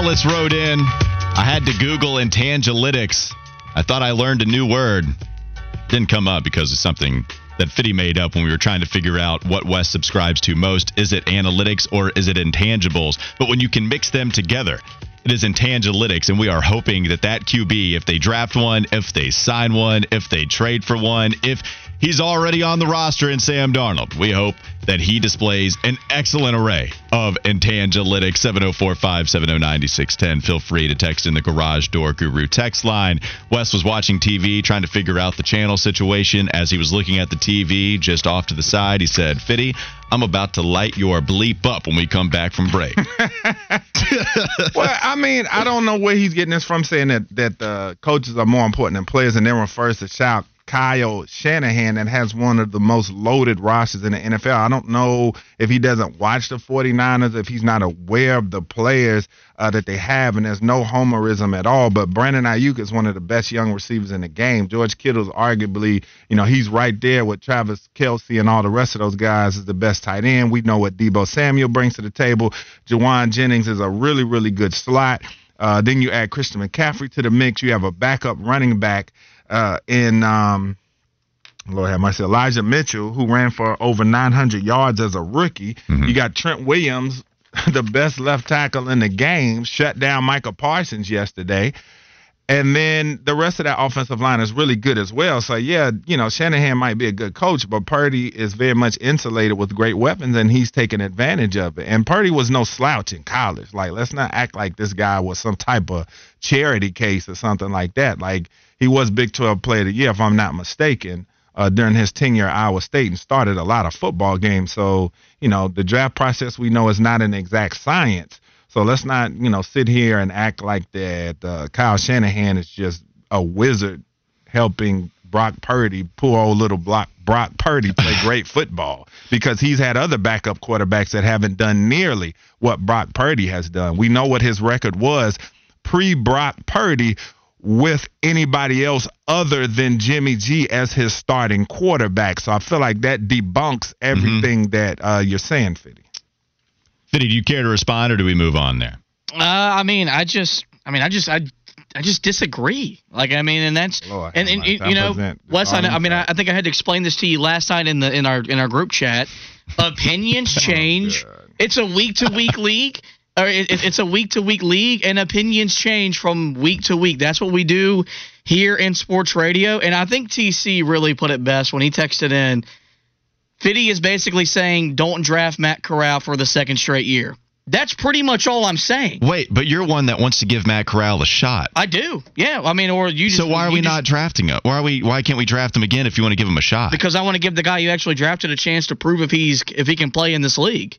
Wallace wrote in, I had to Google intangilitics. I thought I learned a new word. Didn't come up because of something that Fitty made up when we were trying to figure out what Wes subscribes to most. Is it analytics or is it intangibles? But when you can mix them together, it is intangilitics, and we are hoping that that QB, if they draft one, if they sign one, if they trade for one, if he's already on the roster in Sam Darnold, we hope that he displays an excellent array of intangilitics. 704-570-9610. Feel free to text in the Garage Door Guru text line. Wes was watching TV, trying to figure out the channel situation. As he was looking at the TV just off to the side, he said, Fitty, I'm about to light your bleep up when we come back from break. Well, I mean, I don't know where he's getting this from, saying that coaches are more important than players, and then refers to Kyle Shanahan, that has one of the most loaded rosters in the NFL. I don't know if he doesn't watch the 49ers, if he's not aware of the players that they have, and there's no homerism at all. But Brandon Aiyuk is one of the best young receivers in the game. George Kittle's arguably, he's right there with Travis Kelce and all the rest of those guys as the best tight end. We know what Deebo Samuel brings to the table. Jawan Jennings is a really, really good slot. Then you add Christian McCaffrey to the mix. You have a backup running back Elijah Mitchell, who ran for over 900 yards as a rookie. Mm-hmm. You got Trent Williams, the best left tackle in the game, shut down Michael Parsons yesterday. And then the rest of that offensive line is really good as well. So, Shanahan might be a good coach, but Purdy is very much insulated with great weapons, and he's taking advantage of it. And Purdy was no slouch in college. Like, let's not act like this guy was some type of charity case or something like that. Like, he was Big 12 Player of the Year, if I'm not mistaken, during his tenure at Iowa State, and started a lot of football games. So, the draft process, we know, is not an exact science. So let's not, sit here and act like that Kyle Shanahan is just a wizard helping Brock Purdy, poor old little Brock Purdy, play great football, because he's had other backup quarterbacks that haven't done nearly what Brock Purdy has done. We know what his record was pre-Brock Purdy with anybody else other than Jimmy G as his starting quarterback. So I feel like that debunks everything that you're saying, Fitty. Fitty, do you care to respond, or do we move on there? I just disagree. Like, I mean, and that's Lord, and Wes, I think I had to explain this to you last night in our group chat. Opinions change. Oh, it's a week-to-week league. It's a week-to-week league, and opinions change from week to week. That's what we do here in sports radio. And I think TC really put it best when he texted in, Fitty is basically saying don't draft Matt Corral for the second straight year. That's pretty much all I'm saying. Wait, but you're one that wants to give Matt Corral a shot. I do. Yeah, I mean, or you just... So why are we not drafting him? Why can't we draft him again if you want to give him a shot? Because I want to give the guy you actually drafted a chance to prove if he can play in this league.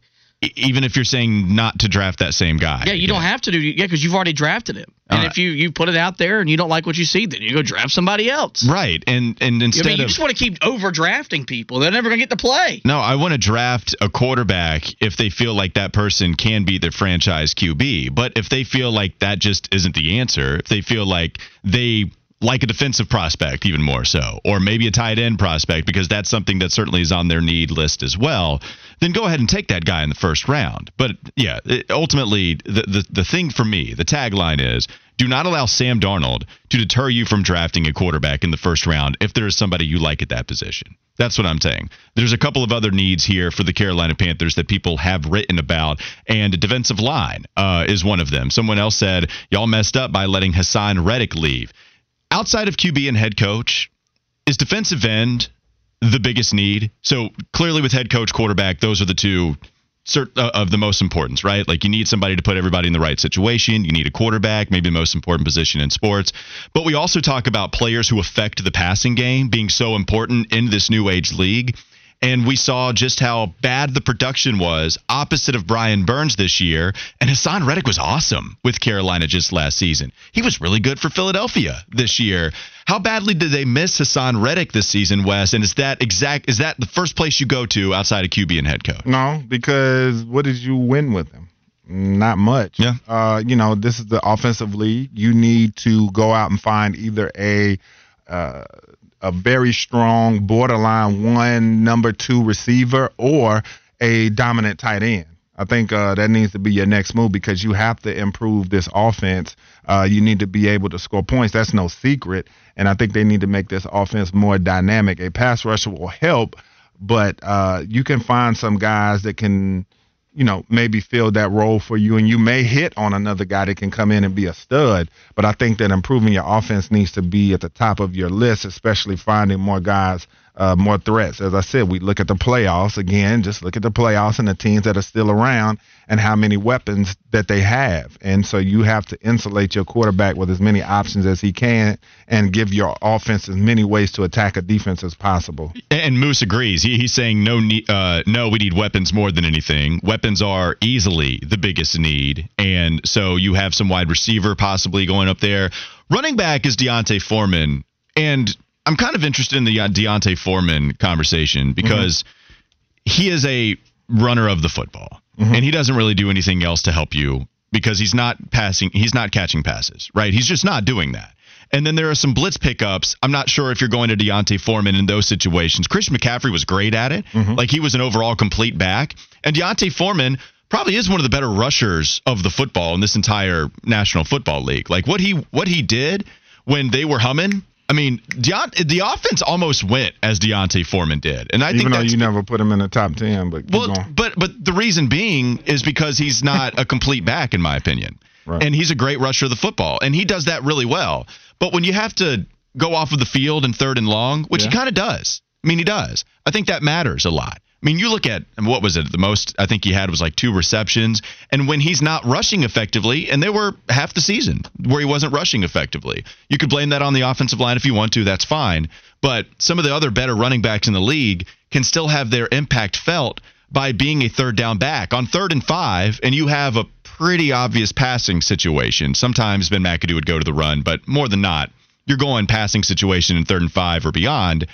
Even if you're saying not to draft that same guy. Yeah, you don't have to do... Yeah, because you've already drafted him. And if you put it out there and you don't like what you see, then you go draft somebody else. Right. And instead you just want to keep overdrafting people. They're never going to get to play. No, I want to draft a quarterback if they feel like that person can be their franchise QB. But if they feel like that just isn't the answer, if they feel like they... like a defensive prospect even more so, or maybe a tight end prospect, because that's something that certainly is on their need list as well, then go ahead and take that guy in the first round. But, yeah, ultimately, the thing for me, the tagline is, do not allow Sam Darnold to deter you from drafting a quarterback in the first round if there is somebody you like at that position. That's what I'm saying. There's a couple of other needs here for the Carolina Panthers that people have written about, and a defensive line is one of them. Someone else said, y'all messed up by letting Hassan Reddick leave. Outside of QB and head coach, is defensive end the biggest need? So clearly with head coach, quarterback, those are the two of the most importance, right? Like, you need somebody to put everybody in the right situation. You need a quarterback, maybe the most important position in sports. But we also talk about players who affect the passing game being so important in this new age league. And we saw just how bad the production was opposite of Brian Burns this year. And Hassan Reddick was awesome with Carolina just last season. He was really good for Philadelphia this year. How badly did they miss Hassan Reddick this season, Wes? And is that the first place you go to outside of QB and head coach? No, because what did you win with him? Not much. Yeah. This is the offensive league. You need to go out and find either a very strong borderline 1, number 2 receiver, or a dominant tight end. I think that needs to be your next move, because you have to improve this offense. You need to be able to score points. That's no secret. And I think they need to make this offense more dynamic. A pass rusher will help, but you can find some guys that can, you know, maybe fill that role for you, and you may hit on another guy that can come in and be a stud. But I think that improving your offense needs to be at the top of your list, especially finding more guys, more threats. As I said, we look at the playoffs again, just look at the playoffs and the teams that are still around and how many weapons that they have. And so you have to insulate your quarterback with as many options as he can and give your offense as many ways to attack a defense as possible. And Moose agrees. He's saying no, we need weapons more than anything. Weapons are easily the biggest need. And so you have some wide receiver possibly going up there. Running back is Deontay Foreman. And I'm kind of interested in the Deontay Foreman conversation, because he is a runner of the football, and he doesn't really do anything else to help you, because he's not passing. He's not catching passes, right? He's just not doing that. And then there are some blitz pickups. I'm not sure if you're going to Deontay Foreman in those situations. Christian McCaffrey was great at it. Like, he was an overall complete back, and Deontay Foreman probably is one of the better rushers of the football in this entire National Football League. Like, what he did when they were humming, I mean, the offense almost went as Deontay Foreman did, and I think even though you never put him in the top 10, but but the reason being is because he's not a complete back, in my opinion, right. And he's a great rusher of the football, and he does that really well. But when you have to go off of the field in third and long, which he kind of does, I mean, he does. I think that matters a lot. I mean, you look at what was it? The most I think he had was like 2 receptions. And when he's not rushing effectively, and there were half the season where he wasn't rushing effectively, you could blame that on the offensive line if you want to. That's fine. But some of the other better running backs in the league can still have their impact felt by being a third down back on 3rd and 5. And you have a pretty obvious passing situation. Sometimes Ben McAdoo would go to the run, but more than not, you're going passing situation in 3rd and 5 or beyond.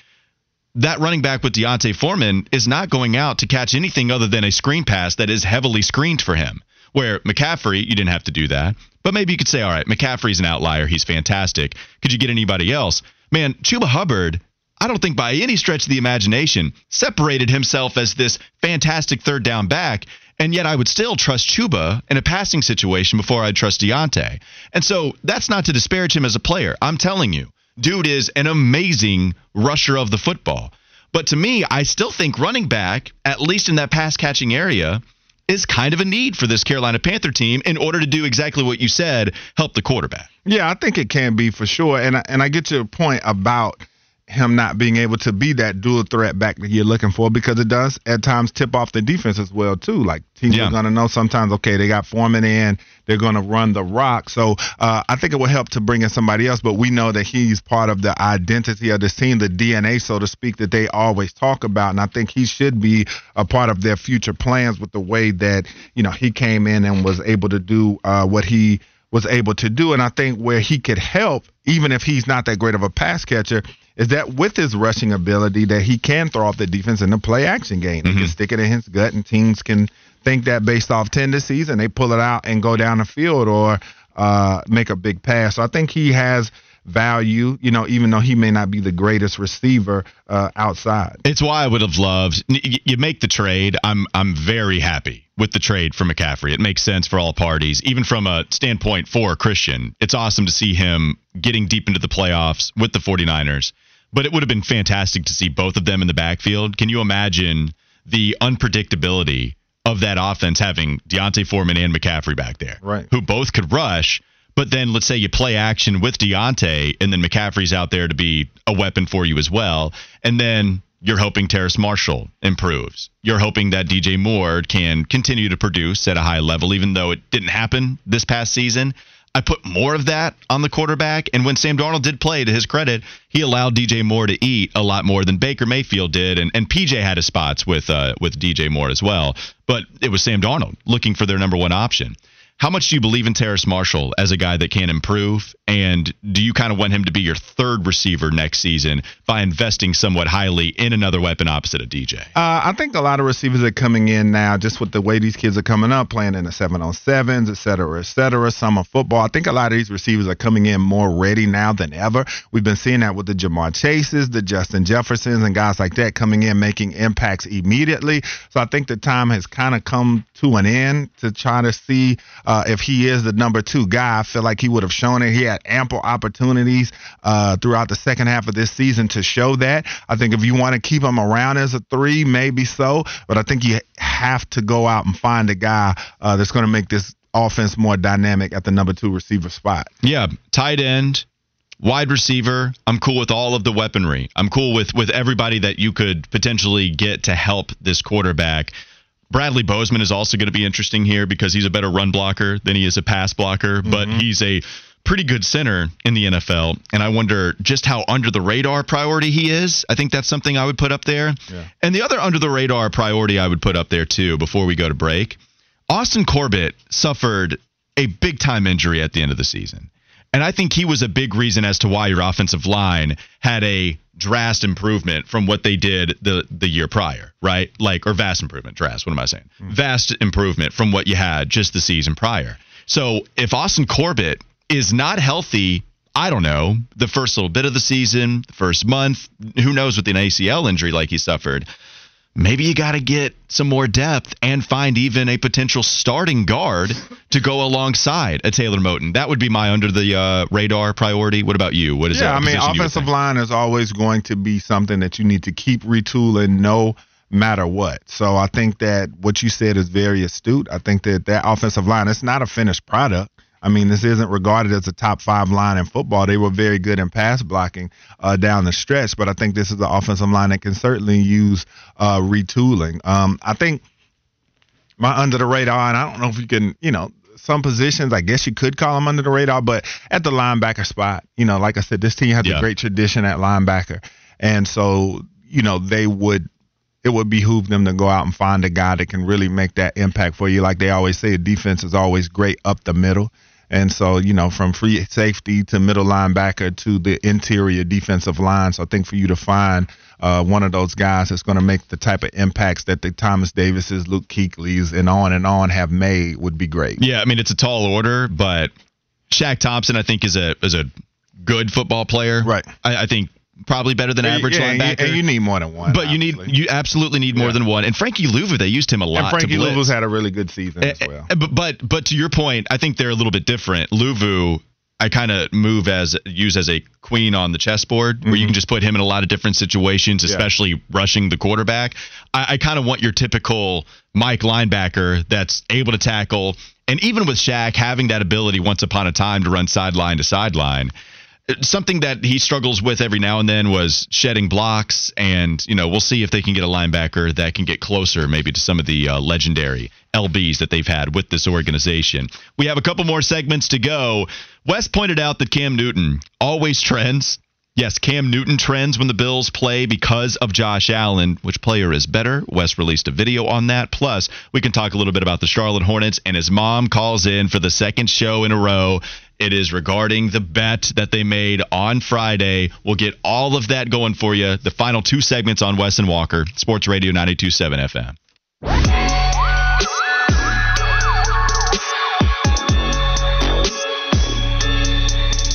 That running back with Deontay Foreman is not going out to catch anything other than a screen pass that is heavily screened for him, where McCaffrey, you didn't have to do that. But maybe you could say, all right, McCaffrey's an outlier. He's fantastic. Could you get anybody else? Man, Chuba Hubbard, I don't think by any stretch of the imagination, separated himself as this fantastic third down back. And yet I would still trust Chuba in a passing situation before I'd trust Deontay. And so that's not to disparage him as a player. I'm telling you. Dude is an amazing rusher of the football. But to me, I still think running back, at least in that pass-catching area, is kind of a need for this Carolina Panther team in order to do exactly what you said, help the quarterback. Yeah, I think it can be for sure. And I get your point about him not being able to be that dual threat back that you're looking for, because it does at times tip off the defense as well too. Like, teams are going to know sometimes, okay, they got Foreman in, they're going to run the rock. So I think it will help to bring in somebody else, but we know that he's part of the identity of this team, the DNA, so to speak, that they always talk about. And I think he should be a part of their future plans with the way that, you know, he came in and was able to do what he was able to do. And I think where he could help, even if he's not that great of a pass catcher, is that with his rushing ability that he can throw off the defense in the play-action game. He can stick it in his gut, and teams can think that based off tendencies, and they pull it out and go down the field or make a big pass. So I think he has value, you know, even though he may not be the greatest receiver outside. It's why I would have loved – you make the trade. I'm very happy with the trade for McCaffrey. It makes sense for all parties, even from a standpoint for Christian. It's awesome to see him getting deep into the playoffs with the 49ers. But it would have been fantastic to see both of them in the backfield. Can you imagine the unpredictability of that offense having Deontay Foreman and McCaffrey back there, right, who both could rush? But then let's say you play action with Deontay, and then McCaffrey's out there to be a weapon for you as well. And then you're hoping Terrace Marshall improves. You're hoping that DJ Moore can continue to produce at a high level, even though it didn't happen this past season. I put more of that on the quarterback. And when Sam Darnold did play, to his credit, he allowed DJ Moore to eat a lot more than Baker Mayfield did. And PJ had his spots with DJ Moore as well. But it was Sam Darnold looking for their number one option. How much do you believe in Terrace Marshall as a guy that can improve? And do you kind of want him to be your third receiver next season by investing somewhat highly in another weapon opposite of DJ? I think a lot of receivers are coming in now just with the way these kids are coming up, playing in the 7-on-7s, et cetera, et cetera, summer football. I think a lot of these receivers are coming in more ready now than ever. We've been seeing that with the Jamar Chases, the Justin Jeffersons, and guys like that coming in, making impacts immediately. So I think the time has kind of come to an end to try to see if he is the number two guy. I feel like he would have shown it. He had ample opportunities throughout the second half of this season to show that. I think if you want to keep him around as a three, maybe so. But I think you have to go out and find a guy that's going to make this offense more dynamic at the number two receiver spot. Yeah, tight end, wide receiver. I'm cool with all of the weaponry. I'm cool with everybody that you could potentially get to help this quarterback. Bradley Bozeman is also going to be interesting here because he's a better run blocker than he is a pass blocker, but he's a pretty good center in the NFL, and I wonder just how under-the-radar priority he is. I think that's something I would put up there. Yeah. And the other under-the-radar priority I would put up there, too, before we go to break, Austin Corbett suffered a big-time injury at the end of the season, and I think he was a big reason as to why your offensive line had a drastic improvement from what they did the year prior, right? Like, or vast improvement, vast improvement from what you had just the season prior. So if Austin Corbett is not healthy, I don't know, the first little bit of the season, the first month, who knows, with an ACL injury like he suffered, maybe you got to get some more depth and find even a potential starting guard to go alongside a Taylor Moton. That would be my under-the-radar priority. What about you? What is that? Yeah, I mean, offensive line is always going to be something that you need to keep retooling no matter what. So I think that what you said is very astute. I think that that offensive line, it's not a finished product. I mean, this isn't regarded as a top five line in football. They were very good in pass blocking down the stretch, but I think this is the offensive line that can certainly use retooling. I think my under the radar, and I don't know if you can, you know, some positions, I guess you could call them under the radar, but at the linebacker spot, you know, like I said, this team has a great tradition at linebacker. And so, you know, it would behoove them to go out and find a guy that can really make that impact for you. Like they always say, defense is always great up the middle. And so, you know, from free safety to middle linebacker to the interior defensive line. So I think for you to find one of those guys that's going to make the type of impacts that the Thomas Davises, Luke Kuechly's, and on have made would be great. Yeah, I mean, it's a tall order, but Shaq Thompson, I think, is a good football player. Right. I think probably better than average linebacker. And you need more than one. But you absolutely need more than one. And Frankie Louvu, they used him a lot. And Frankie Louvu's had a really good season as well. But to your point, I think they're a little bit different. Louvu, I kind of use as a queen on the chessboard, where you can just put him in a lot of different situations, especially rushing the quarterback. I kind of want your typical Mike linebacker that's able to tackle, and even with Shaq having that ability once upon a time to run sideline to sideline. Something that he struggles with every now and then was shedding blocks, and you know, we'll see if they can get a linebacker that can get closer maybe to some of the legendary LBs that they've had with this organization. We have a couple more segments to go. Wes pointed out that Cam Newton always trends. Yes, Cam Newton trends when the Bills play because of Josh Allen. Which player is better? Wes released a video on that. Plus, we can talk a little bit about the Charlotte Hornets, and his mom calls in for the second show in a row. It is regarding the bet that they made on Friday. We'll get all of that going for you. The final two segments on Wes and Walker, Sports Radio 92.7 FM.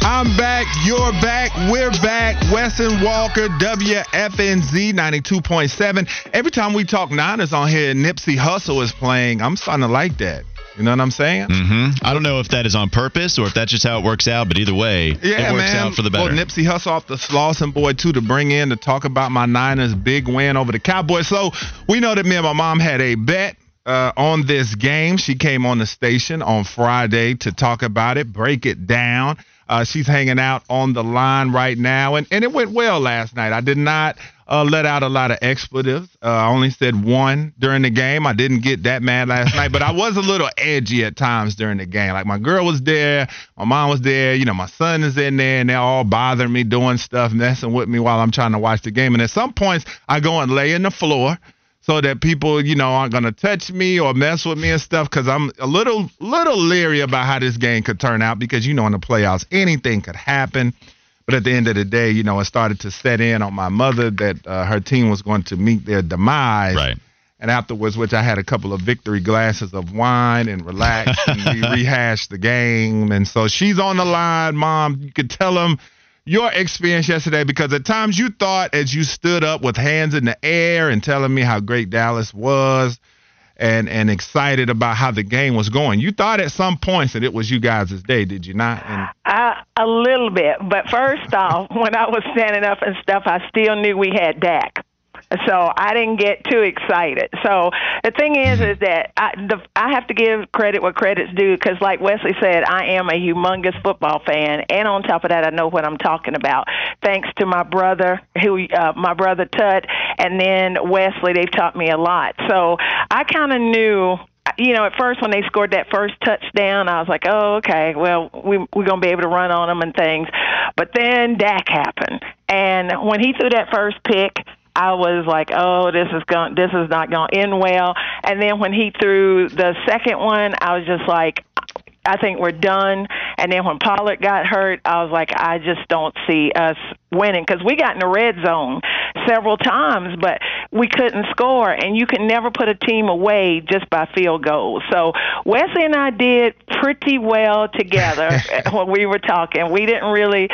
I'm back, you're back, we're back. Wes and Walker, WFNZ 92.7. Every time we talk Niners on here, Nipsey Hussle is playing. I'm starting to like that. You know what I'm saying? Mm-hmm. I don't know if that is on purpose or if that's just how it works out, but either way, it works out for the better. Well, Nipsey Hussle off the Slauson boy, too, to bring in to talk about my Niners' big win over the Cowboys. So we know that me and my mom had a bet on this game. She came on the station on Friday to talk about it, break it down. She's hanging out on the line right now, and it went well last night. I did not let out a lot of expletives. I only said one during the game. I didn't get that mad last night, but I was a little edgy at times during the game. Like, my girl was there, my mom was there, you know, my son is in there, and they're all bothering me, doing stuff, messing with me while I'm trying to watch the game. And at some points, I go and lay in the floor so that people, you know, aren't going to touch me or mess with me and stuff, because I'm a little leery about how this game could turn out, because, you know, in the playoffs, anything could happen. But at the end of the day, you know, it started to set in on my mother that her team was going to meet their demise. Right. And afterwards, which I had a couple of victory glasses of wine and relaxed, and we rehashed the game. And so she's on the line. Mom, you could tell them your experience yesterday, because at times you thought, as you stood up with hands in the air and telling me how great Dallas was and excited about how the game was going, you thought at some points that it was you guys' day, did you not? And a little bit. But first off, when I was standing up and stuff, I still knew we had Dak. So I didn't get too excited. So the thing is that I have to give credit where credit's due, because like Wesley said, I am a humongous football fan. And on top of that, I know what I'm talking about. Thanks to my brother, my brother Tut, and then Wesley, they've taught me a lot. So I kind of knew, you know, at first when they scored that first touchdown, I was like, oh, okay, well, we're going to be able to run on them and things. But then Dak happened. And when he threw that first pick, I was like, oh, this is not going to end well. And then when he threw the second one, I was just like, I think we're done. And then when Pollard got hurt, I was like, I just don't see us winning, because we got in the red zone several times, but we couldn't score, and you can never put a team away just by field goals. So Wesley and I did pretty well together when we were talking. We didn't really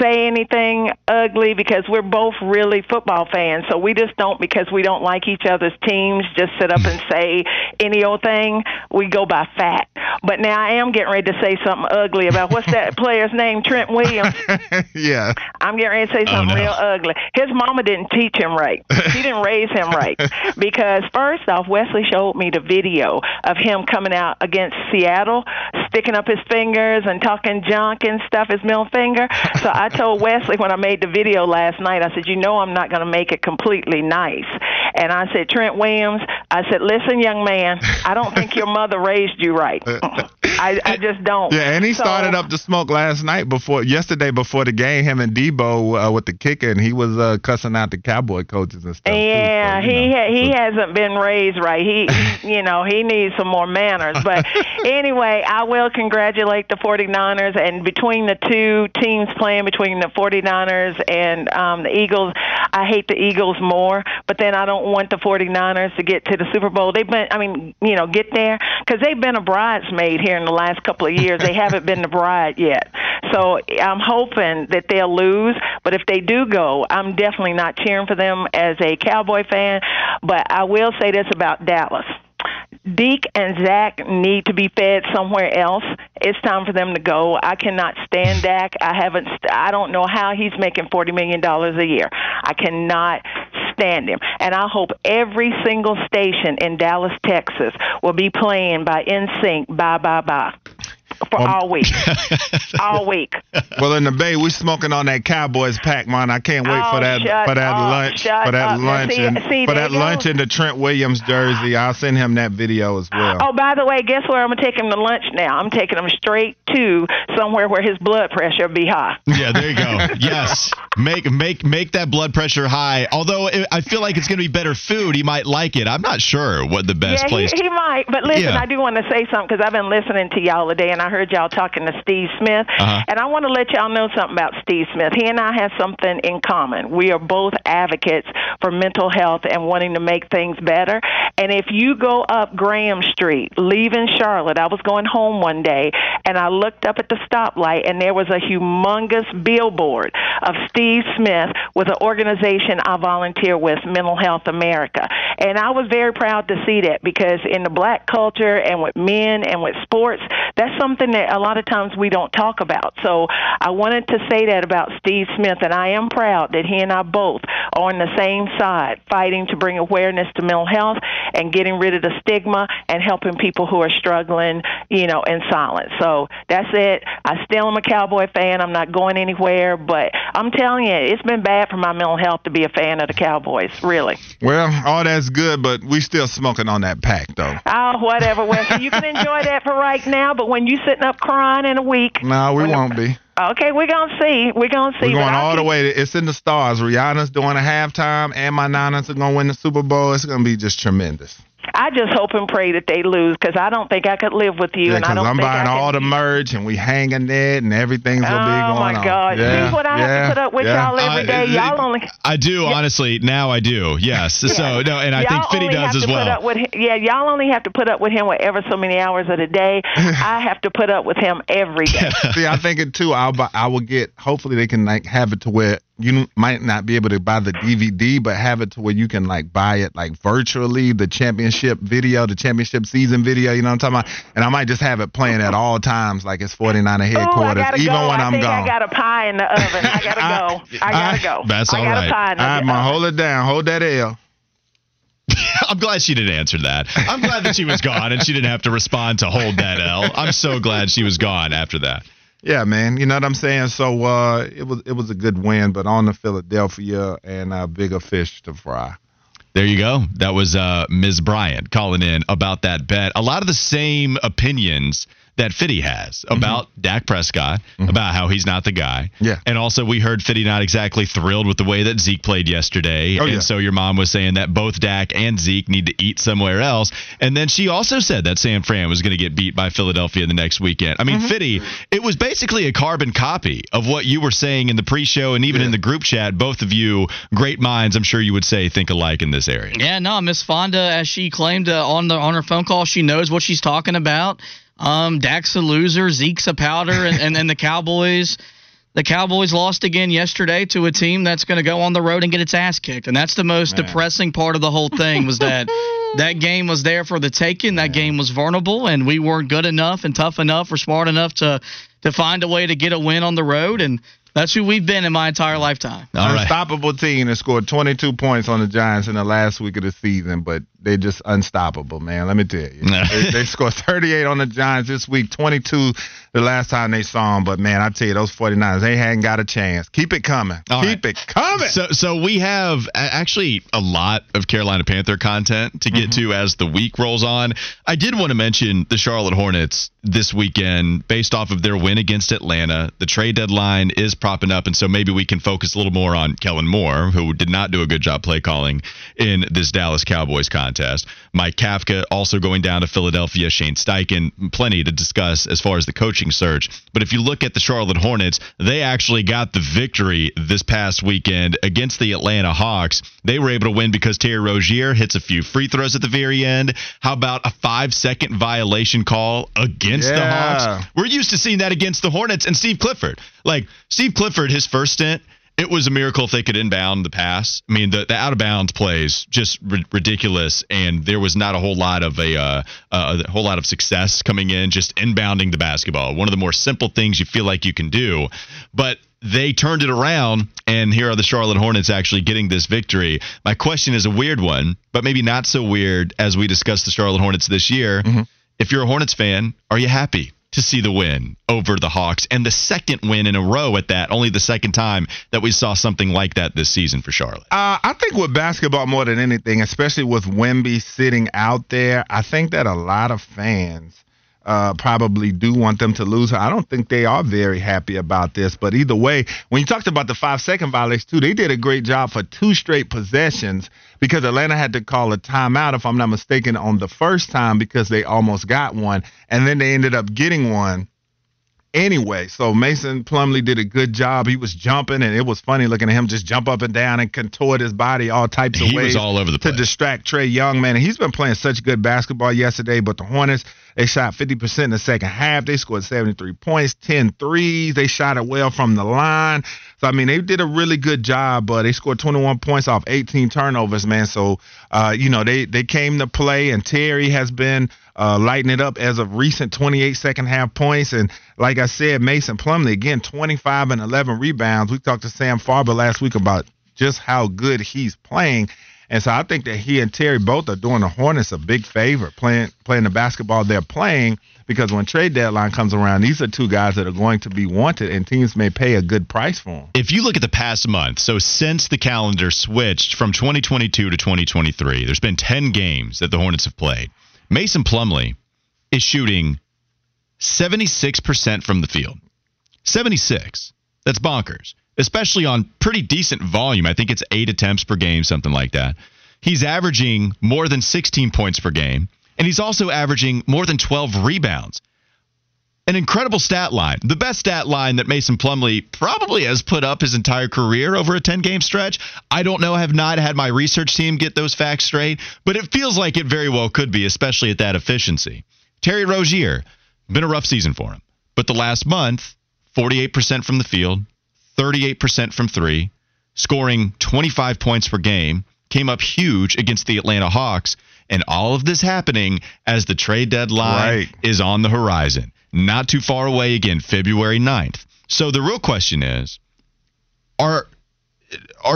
say anything ugly, because we're both really football fans. So we just don't, because we don't like each other's teams, just sit up and say any old thing. We go by fact. But now I am getting ready to say something ugly about, what's that player's name, Trent Williams? Yeah. I'm getting ready to say something real ugly. His mama didn't teach him right. She didn't raise him right. Because first off, Wesley showed me the video of him coming out against Seattle, sticking up his fingers and talking junk and stuff, his middle finger. So I told Wesley when I made the video last night, I said, you know, I'm not going to make it completely nice. And I said, Trent Williams, I said, listen, young man, I don't think your mother raised you right. I just don't. Yeah, and he started up the smoke yesterday before the game, him and Deebo with the kicker, and he was cussing out the Cowboy coaches and stuff. Yeah, too, so, he hasn't been raised right. He you know, he needs some more manners. But anyway, I will congratulate the 49ers, and between the two teams playing, between the 49ers and the Eagles, I hate the Eagles more, but then I don't want the 49ers to get to the Super Bowl. They've been, I mean, you know, get there, because they've been a bridesmaid here in the last couple of years. They haven't been the bride yet. So I'm hoping that they'll lose, but if they do go, I'm definitely not cheering for them as a Cowboy fan. But I will say this about Dallas. Deke and Zach need to be fed somewhere else. It's time for them to go. I cannot stand Dak. I don't know how he's making $40 million a year. I cannot stand him. And I hope every single station in Dallas, Texas will be playing by NSYNC, Bye Bye Bye. For all week. All week. Well, in the Bay, we're smoking on that Cowboys pack, man. I can't wait for that lunch in the Trent Williams jersey. I'll send him that video as well. Oh, by the way, guess where I'm going to take him to lunch now? I'm taking him straight to somewhere where his blood pressure will be high. Yeah, there you go. Yes. Make that blood pressure high. Although I feel like it's going to be better food. He might like it. I'm not sure what the best place. He might. But listen, I do want to say something, because I've been listening to y'all today, and I heard y'all talking to Steve Smith, and I want to let y'all know something about Steve Smith. He and I have something in common. We are both advocates for mental health and wanting to make things better. And if you go up Graham Street, leaving Charlotte, I was going home one day, and I looked up at the stoplight, and there was a humongous billboard of Steve Smith with an organization I volunteer with, Mental Health America. And I was very proud to see that, because in the black culture and with men and with sports, that's something that a lot of times we don't talk about. So I wanted to say that about Steve Smith, and I am proud that he and I both are on the same side, fighting to bring awareness to mental health and getting rid of the stigma and helping people who are struggling, you know, in silence. So That's it. I still am a Cowboy fan. I'm not going anywhere. But I'm telling you, it's been bad for my mental health to be a fan of the Cowboys, really. Well, all that's good, but we still smoking on that pack, though. Oh, whatever, Wesley. You can enjoy that for right now, but when you sitting up crying in a week. No, we won't be. Okay, we're going to see. We're going to see. We're going all the way. It's in the stars. Rihanna's doing a halftime, and my Niners are going to win the Super Bowl. It's going to be just tremendous. I just hope and pray that they lose, because I don't think I could live with you. Yeah, because I'm buying all the merch, and we hanging it, and everything's going to be going on. Oh, my God. Yeah, see what I have to put up with y'all every day? Honestly. Now I do, yes. Yeah. So, no, and I think Fitty does as well. Y'all only have to put up with him whatever so many hours of the day. I have to put up with him every day. See, I think it, too, I will get, hopefully they can have it to where you might not be able to buy the DVD, but have it to where you can buy it virtually, the championship video, the championship season video, you know what I'm talking about? And I might just have it playing at all times, like it's 49er headquarters, even when I'm gone. I got a pie in the oven. I got to go. I got to go. That's all right. All right, Ma, hold it down. Hold that L. I'm glad she didn't answer that. I'm glad that she was gone and she didn't have to respond to hold that L. I'm so glad she was gone after that. Yeah, man. You know what I'm saying? So it was a good win, but on to Philadelphia and bigger fish to fry. There you go. That was Ms. Bryant calling in about that bet. A lot of the same opinions that Fitty has about Dak Prescott, about how he's not the guy. Yeah. And also we heard Fitty not exactly thrilled with the way that Zeke played yesterday. Oh, and so your mom was saying that both Dak and Zeke need to eat somewhere else. And then she also said that San Fran was going to get beat by Philadelphia the next weekend. I mean, Fitty, it was basically a carbon copy of what you were saying in the pre-show and even in the group chat. Both of you, great minds, I'm sure you would say, think alike in this area. Yeah, no, Miss Fonda, as she claimed on her phone call, she knows what she's talking about. Dak's a loser, Zeke's a powder, and the Cowboys lost again yesterday to a team that's going to go on the road and get its ass kicked, and that's the most depressing part of the whole thing was that that game was there for the taking. That game was vulnerable, and we weren't good enough and tough enough or smart enough to find a way to get a win on the road, and that's who we've been in my entire lifetime. All unstoppable team that scored 22 points on the Giants in the last week of the season, but they're just unstoppable, man. Let me tell you. They scored 38 on the Giants this week, 22 the last time they saw them. But, man, I tell you, those 49ers, they hadn't got a chance. Keep it coming. Keep it coming. So we have actually a lot of Carolina Panther content to get to as the week rolls on. I did want to mention the Charlotte Hornets this weekend based off of their win against Atlanta. The trade deadline is propping up, and so maybe we can focus a little more on Kellen Moore, who did not do a good job play calling in this Dallas Cowboys contest. Mike Kafka also going down to Philadelphia. Shane Steichen, plenty to discuss as far as the coaching search. But if you look at the Charlotte Hornets, they actually got the victory this past weekend against the Atlanta Hawks. They were able to win because Terry Rozier hits a few free throws at the very end. How about a 5-second violation call against the Hawks? We're used to seeing that against the Hornets and Steve Clifford. Steve Clifford, his first stint, it was a miracle if they could inbound the pass. I mean, the out-of-bounds plays just ridiculous, and there was not a whole lot of a whole lot of success coming in, just inbounding the basketball. One of the more simple things you feel like you can do, but they turned it around, and here are the Charlotte Hornets actually getting this victory. My question is a weird one, but maybe not so weird as we discuss the Charlotte Hornets this year. If you're a Hornets fan, are you happy to see the win over the Hawks, and the second win in a row at that, only the second time that we saw something like that this season for Charlotte? I think with basketball more than anything, especially with Wemby sitting out there, I think that a lot of fans probably do want them to lose. I don't think they are very happy about this, but either way, when you talked about the 5-second violation too, they did a great job for two straight possessions because Atlanta had to call a timeout, if I'm not mistaken, on the first time because they almost got one, and then they ended up getting one anyway. So Mason Plumlee did a good job. He was jumping, and it was funny looking at him just jump up and down and contort his body all types of ways all over the place to distract Trae Young, man. And he's been playing such good basketball yesterday, but the Hornets, they shot 50% in the second half. They scored 73 points, 10 threes. They shot it well from the line. So, I mean, they did a really good job, but they scored 21 points off 18 turnovers, man. So, they came to play, and Terry has been lighting it up as of recent, 28 second half points. And like I said, Mason Plumlee, again, 25 and 11 rebounds. We talked to Sam Farber last week about just how good he's playing. And so I think that he and Terry both are doing the Hornets a big favor, playing the basketball they're playing, because when trade deadline comes around, these are two guys that are going to be wanted, and teams may pay a good price for them. If you look at the past month, so since the calendar switched from 2022 to 2023, there's been 10 games that the Hornets have played. Mason Plumlee is shooting 76% from the field. 76. That's bonkers, especially on pretty decent volume. I think it's 8 attempts per game, something like that. He's averaging more than 16 points per game, and he's also averaging more than 12 rebounds. An incredible stat line. The best stat line that Mason Plumlee probably has put up his entire career over a 10-game stretch. I don't know. I have not had my research team get those facts straight, but it feels like it very well could be, especially at that efficiency. Terry Rozier, been a rough season for him, but the last month, 48% from the field, 38% from three, scoring 25 points per game, came up huge against the Atlanta Hawks, and all of this happening as the trade deadline is on the horizon. Not too far away again, February 9th. So the real question is, are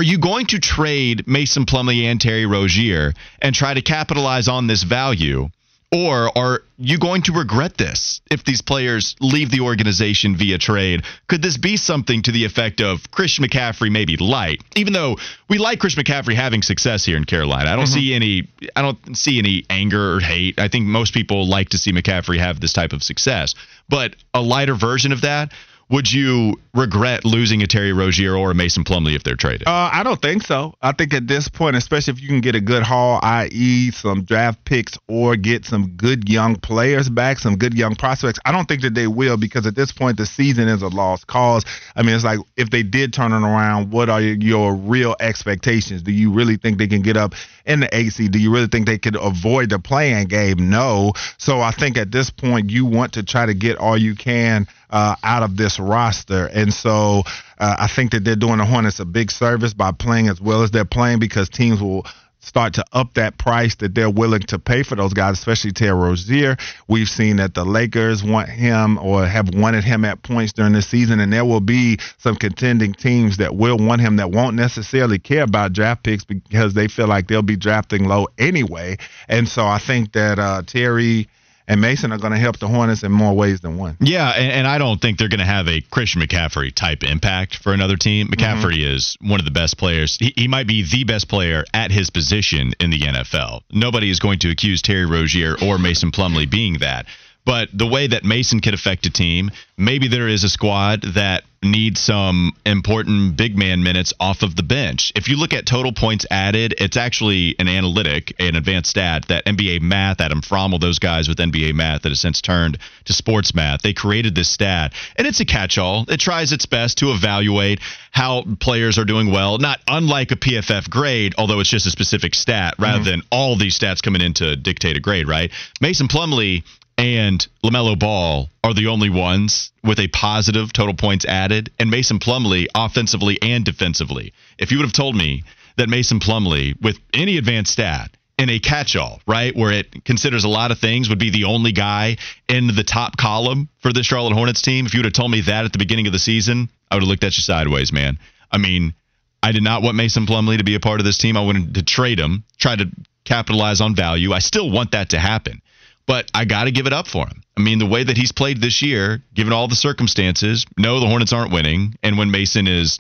you going to trade Mason Plumlee and Terry Rozier and try to capitalize on this value? Or are you going to regret this if these players leave the organization via trade? Could this be something to the effect of Chris McCaffrey maybe light? Even though we like Chris McCaffrey having success here in Carolina, I don't see any anger or hate. I think most people like to see McCaffrey have this type of success. But a lighter version of that, would you regret losing a Terry Rozier or a Mason Plumlee if they're traded? I don't think so. I think at this point, especially if you can get a good haul, i.e. some draft picks or get some good young players back, some good young prospects, I don't think that they will, because at this point, the season is a lost cause. I mean, it's like, if they did turn it around, what are your real expectations? Do you really think they can get up in the AC? Do you really think they could avoid the play-in game? No. So I think at this point, you want to try to get all you can out of this roster. And so I think that they're doing the Hornets a big service by playing as well as they're playing, because teams will start to up that price that they're willing to pay for those guys, especially Terry Rozier. We've seen that the Lakers want him or have wanted him at points during this season, and there will be some contending teams that will want him that won't necessarily care about draft picks because they feel like they'll be drafting low anyway. And so I think that Terry and Mason are going to help the Hornets in more ways than one. Yeah, and I don't think they're going to have a Christian McCaffrey type impact for another team. McCaffrey is one of the best players. He might be the best player at his position in the NFL. Nobody is going to accuse Terry Rozier or Mason Plumlee being that. But the way that Mason could affect a team, maybe there is a squad that needs some important big man minutes off of the bench. If you look at total points added, it's actually an analytic, an advanced stat that NBA Math, Adam Frommel, those guys with NBA Math that has since turned to Sports Math, they created this stat, and it's a catch-all. It tries its best to evaluate how players are doing well, not unlike a PFF grade, although it's just a specific stat rather than all these stats coming in to dictate a grade, right? Mason Plumlee and LaMelo Ball are the only ones with a positive total points added, and Mason Plumlee offensively and defensively. If you would have told me that Mason Plumlee, with any advanced stat, in a catch-all, right, where it considers a lot of things, would be the only guy in the top column for the Charlotte Hornets team, if you would have told me that at the beginning of the season, I would have looked at you sideways, man. I mean, I did not want Mason Plumlee to be a part of this team. I wanted to trade him, try to capitalize on value. I still want that to happen. But I got to give it up for him. I mean, the way that he's played this year, given all the circumstances, no, the Hornets aren't winning. And when Mason is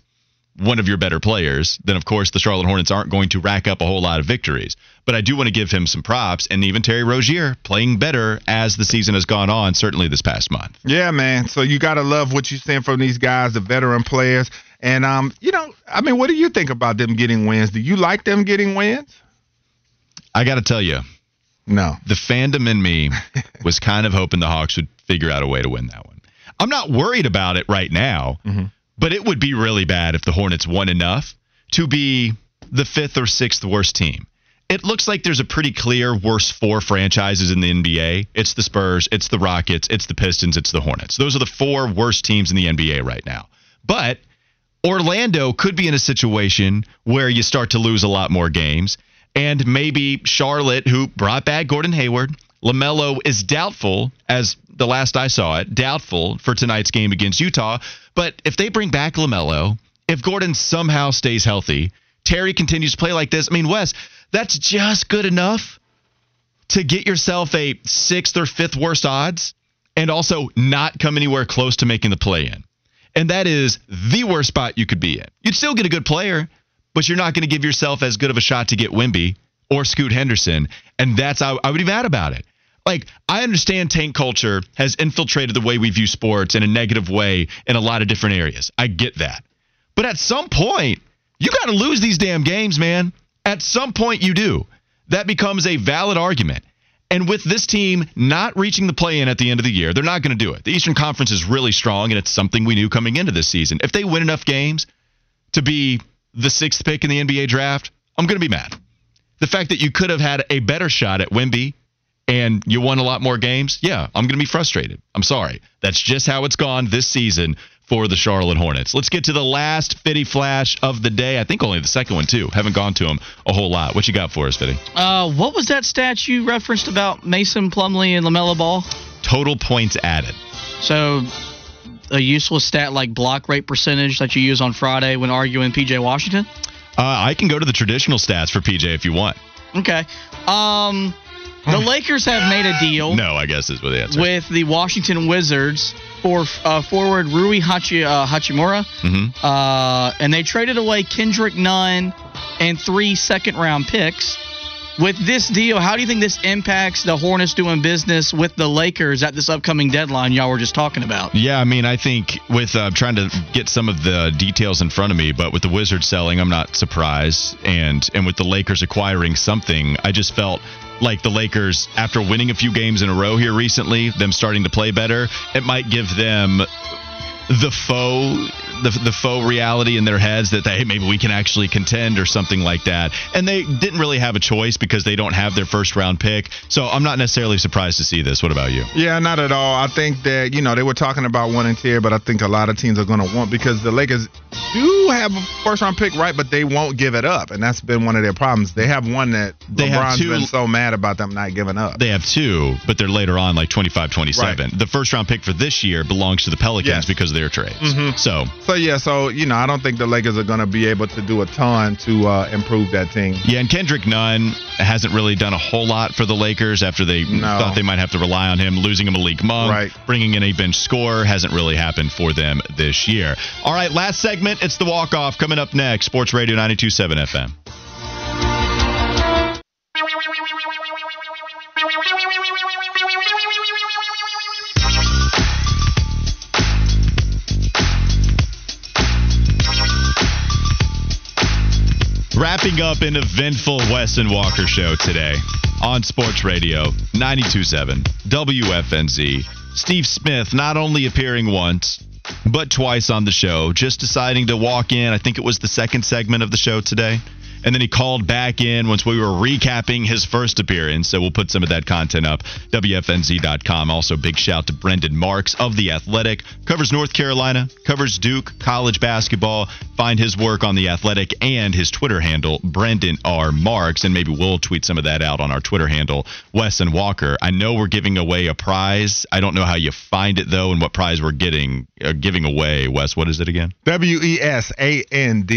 one of your better players, then, of course, the Charlotte Hornets aren't going to rack up a whole lot of victories. But I do want to give him some props, and even Terry Rozier playing better as the season has gone on, certainly this past month. Yeah, man. So you got to love what you're seeing from these guys, the veteran players. And, you know, I mean, what do you think about them getting wins? Do you like them getting wins? I got to tell you. No. The fandom in me was kind of hoping the Hawks would figure out a way to win that one. I'm not worried about it right now, but it would be really bad if the Hornets won enough to be the 5th or 6th worst team. It looks like there's a pretty clear worst four franchises in the NBA. It's the Spurs, it's the Rockets, it's the Pistons, it's the Hornets. Those are the 4 worst teams in the NBA right now. But Orlando could be in a situation where you start to lose a lot more games. And maybe Charlotte, who brought back Gordon Hayward. LaMelo is doubtful, as the last I saw it, doubtful for tonight's game against Utah. But if they bring back LaMelo, if Gordon somehow stays healthy, Terry continues to play like this. I mean, Wes, That's just good enough to get yourself a 6th or 5th worst odds and also not come anywhere close to making the play-in. And that is the worst spot you could be in. You'd still get a good player, but you're not going to give yourself as good of a shot to get Wemby or Scoot Henderson. And that's how I would be mad about it. Like, I understand tank culture has infiltrated the way we view sports in a negative way in a lot of different areas. I get that. But at some point, you got to lose these damn games, man. At some point you do. That becomes a valid argument. And with this team not reaching the play-in at the end of the year, they're not going to do it. The Eastern Conference is really strong, and it's something we knew coming into this season. If they win enough games to be the 6th pick in the NBA draft, I'm going to be mad. The fact that you could have had a better shot at Wemby and you won a lot more games, yeah, I'm going to be frustrated. I'm sorry. That's just how it's gone this season for the Charlotte Hornets. Let's get to the last Fitty Flash of the day. I think only the second one, too. Haven't gone to him a whole lot. What you got for us, Fitty? What was that stat you referenced about Mason Plumlee and LaMelo Ball? Total points added. So a useless stat like block rate percentage that you use on Friday when arguing P.J. Washington? I can go to the traditional stats for P.J. if you want. Okay. The Lakers have made a deal. No, I guess is what the answer. With the Washington Wizards for forward Rui Hachimura, mm-hmm. And they traded away Kendrick Nunn and 3 second-round picks. With this deal, how do you think this impacts the Hornets doing business with the Lakers at this upcoming deadline y'all were just talking about? Yeah, I mean, I think with trying to get some of the details in front of me, but with the Wizards selling, I'm not surprised. And with the Lakers acquiring something, I just felt like the Lakers, after winning a few games in a row here recently, them starting to play better, it might give them the faux reality in their heads that, hey, maybe we can actually contend or something like that. And they didn't really have a choice because they don't have their first-round pick. So I'm not necessarily surprised to see this. What about you? Yeah, not at all. I think that, you know, they were talking about wanting Tier, but I think a lot of teams are going to want, because the Lakers do have a first-round pick, right, but they won't give it up, and that's been one of their problems. They have one that LeBron's been so mad about them not giving up. They have 2, but they're later on, like 25-27. Right. The first-round pick for this year belongs to the Pelicans because of their trades. Mm-hmm. So, you know, I don't think the Lakers are going to be able to do a ton to improve that team. Yeah, and Kendrick Nunn hasn't really done a whole lot for the Lakers after they thought they might have to rely on him, losing a Malik Monk, bringing in a bench scorer hasn't really happened for them this year. All right, last segment, it's the walk-off. Coming up next, Sports Radio 92.7 FM. Wrapping up an eventful Wes and Walker show today on Sports Radio 92.7 WFNZ. Steve Smith not only appearing once, but twice on the show, just deciding to walk in. I think it was the second segment of the show today. And then he called back in once we were recapping his first appearance. So we'll put some of that content up. WFNZ.com. Also, big shout to Brendan Marks of The Athletic. Covers North Carolina. Covers Duke. College basketball. Find his work on The Athletic and his Twitter handle, Brendan R. Marks. And maybe we'll tweet some of that out on our Twitter handle, Wes and Walker. I know we're giving away a prize. I don't know how you find it, though, and what prize we're giving away. Wes, what is it again? WESAND.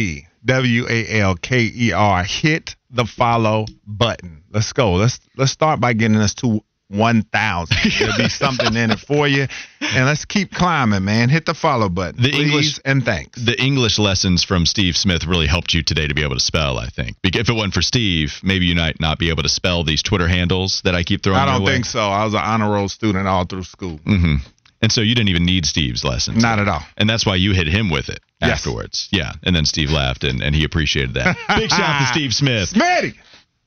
WALKER. Hit the follow button. Let's go. Let's start by getting us to 1,000. There'll be something in it for you. And let's keep climbing, man. Hit the follow button. Please and thanks. The English lessons from Steve Smith really helped you today to be able to spell, I think. If it wasn't for Steve, maybe you might not be able to spell these Twitter handles that I keep throwing away. I don't think so. I was an honor roll student all through school. Mm-hmm. And so you didn't even need Steve's lessons. Not at all. And that's why you hit him with it afterwards. Yeah. And then Steve laughed, and he appreciated that. Big shout to Steve Smith. Smitty!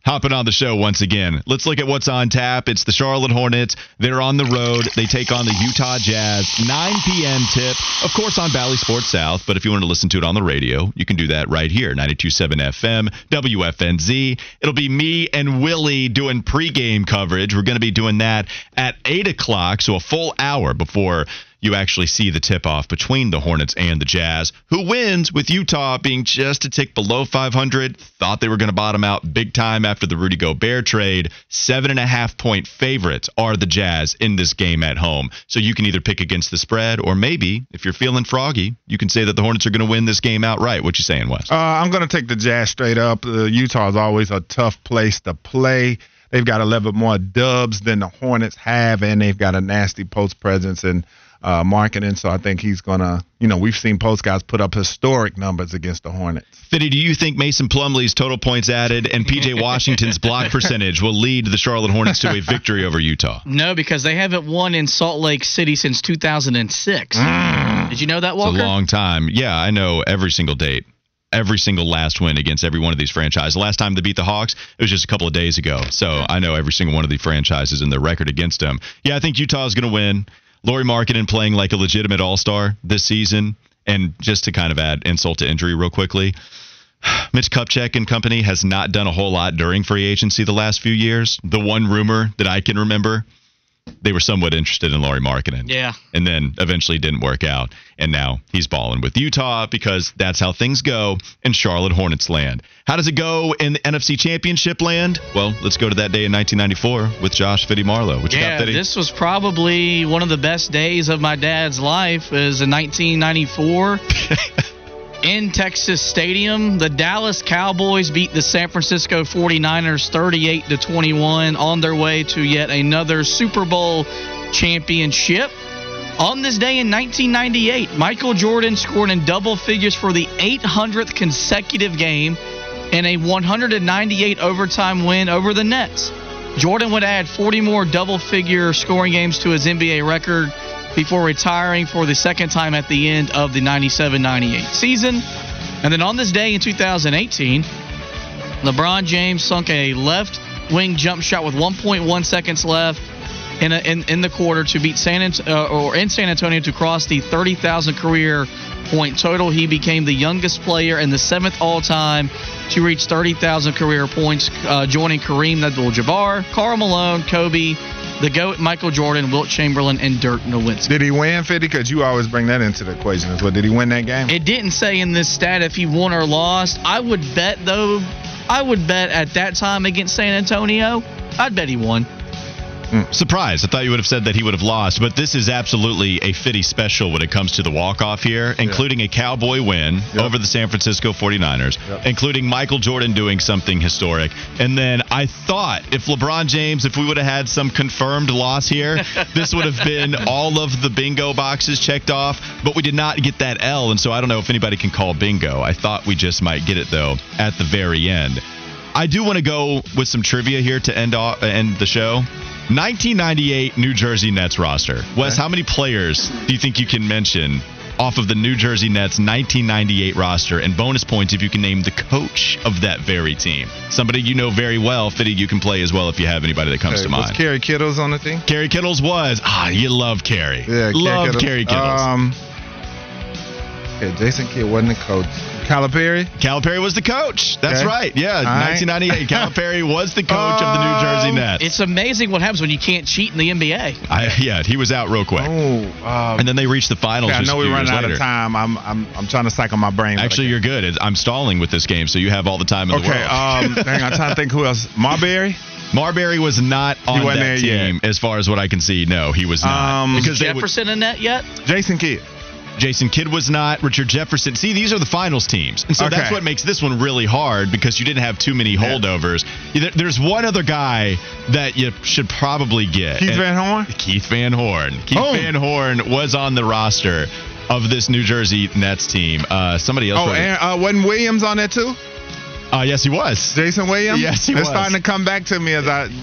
Hopping on the show once again. Let's look at what's on tap. It's the Charlotte Hornets. They're on the road. They take on the Utah Jazz. 9 p.m. tip, of course, on Valley Sports South. But if you want to listen to it on the radio, you can do that right here, 92.7 FM, WFNZ. It'll be me and Willie doing pregame coverage. We're going to be doing that at 8 o'clock, so a full hour before you actually see the tip-off between the Hornets and the Jazz, who wins with Utah being just a tick below 500. Thought they were going to bottom out big time after the Rudy Gobert trade. 7.5-point favorites are the Jazz in this game at home. So you can either pick against the spread, or maybe, if you're feeling froggy, you can say that the Hornets are going to win this game outright. What you saying, Wes? I'm going to take the Jazz straight up. Utah is always a tough place to play. They've got 11 more dubs than the Hornets have, and they've got a nasty post presence and marketing. So I think he's going to, we've seen post guys put up historic numbers against the Hornets. Fitty, do you think Mason Plumlee's total points added and P.J. Washington's block percentage will lead the Charlotte Hornets to a victory over Utah? No, because they haven't won in Salt Lake City since 2006. Did you know that, Walker? It's a long time. Yeah, I know every single date. Every single last win against every one of these franchises. The last time they beat the Hawks, it was just a couple of days ago. So I know every single one of the franchises and their record against them. Yeah, I think Utah is going to win. Lauri Markkanen playing like a legitimate all-star this season. And just to kind of add insult to injury real quickly, Mitch Kupchak and company has not done a whole lot during free agency the last few years. The one rumor that I can remember, they were somewhat interested in Lauri Markkanen. Yeah. And then eventually didn't work out. And now he's balling with Utah because that's how things go in Charlotte Hornets land. How does it go in the NFC Championship land? Well, let's go to that day in 1994 with Josh Fitty Marlowe. Yeah, this was probably one of the best days of my dad's life is in 1994. In Texas Stadium, the Dallas Cowboys beat the San Francisco 49ers 38-21 on their way to yet another Super Bowl championship. On this day in 1998, Michael Jordan scored in double figures for the 800th consecutive game in a 198 overtime win over the Nets. Jordan would add 40 more double-figure scoring games to his NBA record before retiring for the second time at the end of the 97-98 season. And then on this day in 2018, LeBron James sunk a left wing jump shot with 1.1 seconds left in the quarter to beat San Antonio to cross the 30,000 career point total. He became the youngest player and the seventh all-time to reach 30,000 career points, joining Kareem Abdul-Jabbar, Karl Malone, Kobe, the GOAT, Michael Jordan, Wilt Chamberlain, and Dirk Nowitzki. Did he win, Fitty? Because you always bring that into the equation as well. Did he win that game? It didn't say in this stat if he won or lost. I would bet at that time against San Antonio, I'd bet he won. Surprise. I thought you would have said that he would have lost, but this is absolutely a Fitty special when it comes to the walk-off here, including a Cowboy win over the San Francisco 49ers, including Michael Jordan doing something historic. And then I thought if LeBron James, if we would have had some confirmed loss here, this would have been all of the bingo boxes checked off, but we did not get that L, and so I don't know if anybody can call bingo. I thought we just might get it, though, at the very end. I do want to go with some trivia here to end the show. 1998 New Jersey Nets roster. Wes, how many players do you think you can mention off of the New Jersey Nets 1998 roster? And bonus points if you can name the coach of that very team. Somebody you know very well. Fitty, you can play as well if you have anybody that comes to mind. Was Kerry Kittles on the team? Kerry Kittles was. You love Kerry. Yeah, love Kerry Kittles. Jason Kidd wasn't the coach. Calipari? Calipari was the coach. That's right. Yeah, 1998. Calipari was the coach of the New Jersey Nets. It's amazing what happens when you can't cheat in the NBA. He was out real quick. And then they reached the finals. I know we're running out of time. I'm trying to cycle my brain. Actually, you're good. I'm stalling with this game, so you have all the time in the world. I'm trying to think who else. Marbury? Marbury was not on that team as far as what I can see. No, he was not. Was Jefferson in that yet? Jason Kidd. Jason Kidd was not. Richard Jefferson. See, these are the finals teams. And so that's what makes this one really hard because you didn't have too many holdovers. Yeah. There's one other guy that you should probably get. Keith Van Horn? Keith Van Horn. Van Horn was on the roster of this New Jersey Nets team. Somebody else. Wasn't Williams on that too? Yes, he was. Jason Williams? Yes, he was. It's starting to come back to me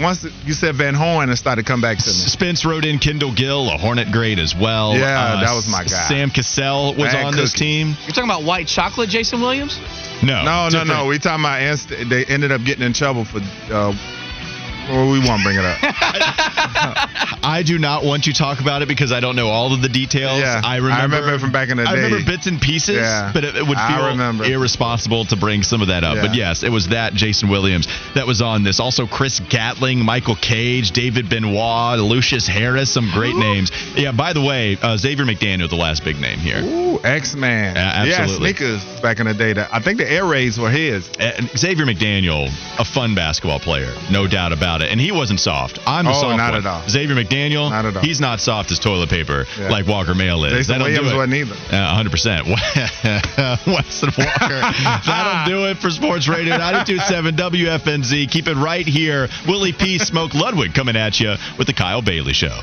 once you said Van Horn, it started to come back to me. Spence wrote in Kendall Gill, a Hornet grade as well. Yeah, that was my guy. Sam Cassell was on this team. You're talking about white chocolate Jason Williams? No. No. We're talking about they ended up getting in trouble for Or we won't bring it up. I do not want you to talk about it because I don't know all of the details. Yeah, I remember it from back in the day. I remember bits and pieces, but it would feel irresponsible to bring some of that up. Yeah. But yes, it was that Jason Williams that was on this. Also Chris Gatling, Michael Cage, David Benoit, Lucius Harris, some great names. Yeah, by the way, Xavier McDaniel, the last big name here. Ooh, X-Man. Absolutely. Yeah, sneakers back in the day. I think the Air Raids were his. Xavier McDaniel, a fun basketball player, no doubt about it. And he wasn't soft. I'm the soft not one. At all. Xavier McDaniel, not at all. He's not soft as toilet paper like Walker Mail is. Jason Williams wasn't either. 100%. Weston Walker. That'll do it for Sports Radio 92.7 WFNZ. Keep it right here. Willie P. Smoke Ludwig coming at you with the Kyle Bailey Show.